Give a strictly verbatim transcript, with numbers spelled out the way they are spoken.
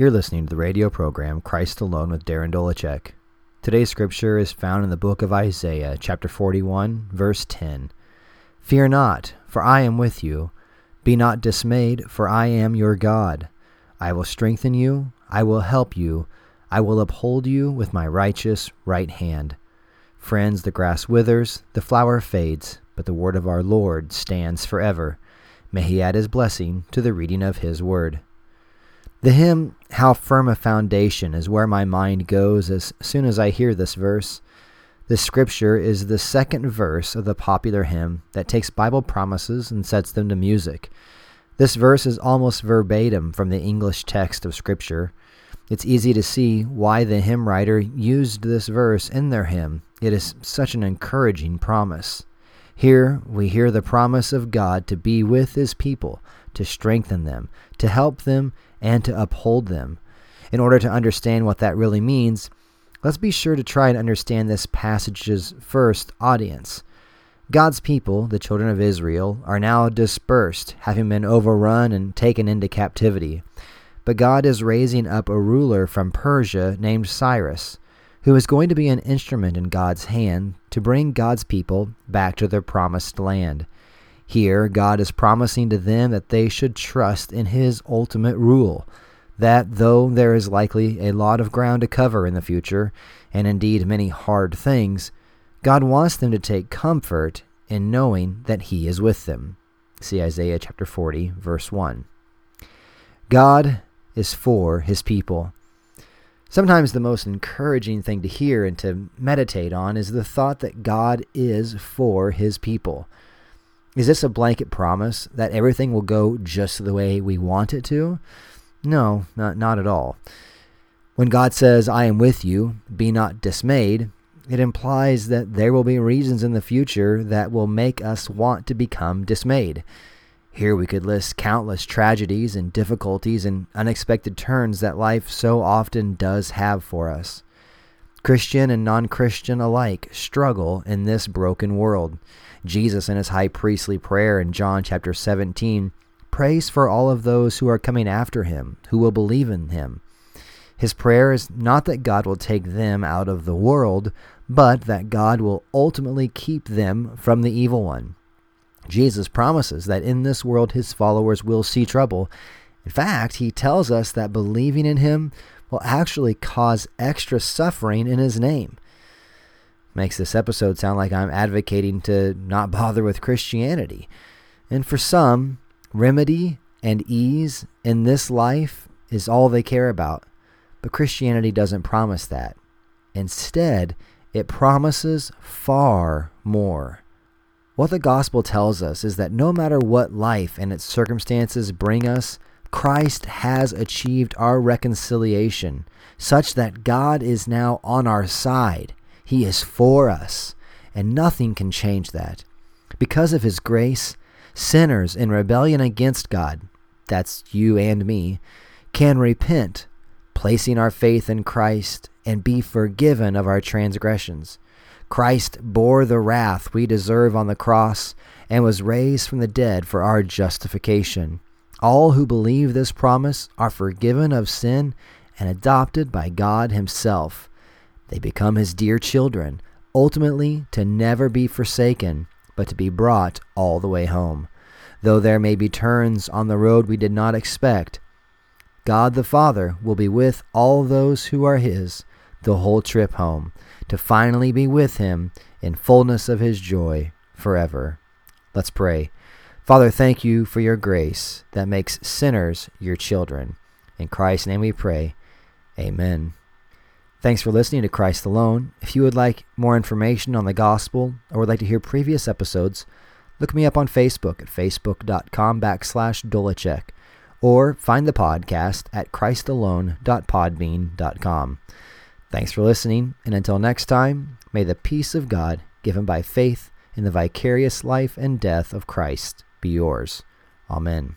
You're listening to the radio program Christ Alone with Darren Dolachek. Today's scripture is found in the book of Isaiah, chapter forty-one, verse ten. Fear not, for I am with you. Be not dismayed, for I am your God. I will strengthen you, I will help you, I will uphold you with my righteous right hand. Friends, the grass withers, the flower fades, but the word of our Lord stands forever. May he add his blessing to the reading of his word. The hymn, How Firm a Foundation, is where my mind goes as soon as I hear this verse. This scripture is the second verse of the popular hymn that takes Bible promises and sets them to music. This verse is almost verbatim from the English text of scripture. It's easy to see why the hymn writer used this verse in their hymn. It is such an encouraging promise. Here we hear the promise of God to be with his people, to strengthen them, to help them, and to uphold them. In order to understand what that really means, let's be sure to try and understand this passage's first audience. God's people, the children of Israel, are now dispersed, having been overrun and taken into captivity. But God is raising up a ruler from Persia named Cyrus, who is going to be an instrument in God's hand to bring God's people back to their promised land. Here, God is promising to them that they should trust in his ultimate rule, that though there is likely a lot of ground to cover in the future, and indeed many hard things, God wants them to take comfort in knowing that he is with them. See Isaiah chapter forty, verse one. God is for his people. Sometimes the most encouraging thing to hear and to meditate on is the thought that God is for his people. Is this a blanket promise that everything will go just the way we want it to? No, not, not at all. When God says, I am with you, be not dismayed, it implies that there will be reasons in the future that will make us want to become dismayed. Here we could list countless tragedies and difficulties and unexpected turns that life so often does have for us. Christian and non-Christian alike struggle in this broken world. Jesus in his high priestly prayer in John chapter seventeen prays for all of those who are coming after him, who will believe in him. His prayer is not that God will take them out of the world, but that God will ultimately keep them from the evil one. Jesus promises that in this world his followers will see trouble. In fact, he tells us that believing in him will actually cause extra suffering in his name. Makes this episode sound like I'm advocating to not bother with Christianity. And for some, remedy and ease in this life is all they care about. But Christianity doesn't promise that. Instead, it promises far more. What the gospel tells us is that no matter what life and its circumstances bring us, Christ has achieved our reconciliation, such that God is now on our side. He is for us, and nothing can change that. Because of his grace, sinners in rebellion against God, that's you and me, can repent, placing our faith in Christ, and be forgiven of our transgressions. Christ bore the wrath we deserve on the cross and was raised from the dead for our justification. All who believe this promise are forgiven of sin and adopted by God himself. They become his dear children, ultimately to never be forsaken, but to be brought all the way home. Though there may be turns on the road we did not expect, God the Father will be with all those who are his the whole trip home, to finally be with him in fullness of his joy forever. Let's pray. Father, thank you for your grace that makes sinners your children. In Christ's name we pray. Amen. Thanks for listening to Christ Alone. If you would like more information on the gospel or would like to hear previous episodes, look me up on Facebook at facebook.com backslash Dolachek or find the podcast at christalone dot podbean dot com. Thanks for listening, and until next time, may the peace of God, given by faith in the vicarious life and death of Christ, be yours. Amen.